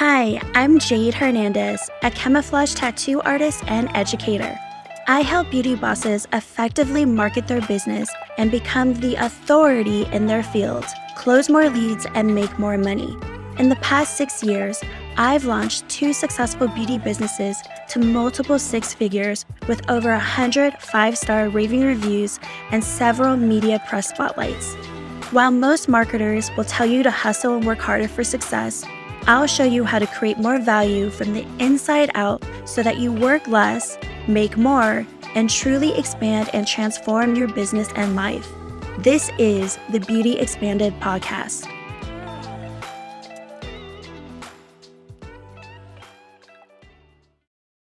Hi, I'm Jayd Hernandez, a camouflage tattoo artist and educator. I help beauty bosses effectively market their business and become the authority in their field, close more leads, and make more money. In the past 6 years, I've launched 2 successful beauty businesses to multiple 6 figures with over 100 5-star raving reviews and several media press spotlights. While most marketers will tell you to hustle and work harder for success, I'll show you how to create more value from the inside out so that you work less, make more, and truly expand and transform your business and life. This is the Beauty Expanded Podcast.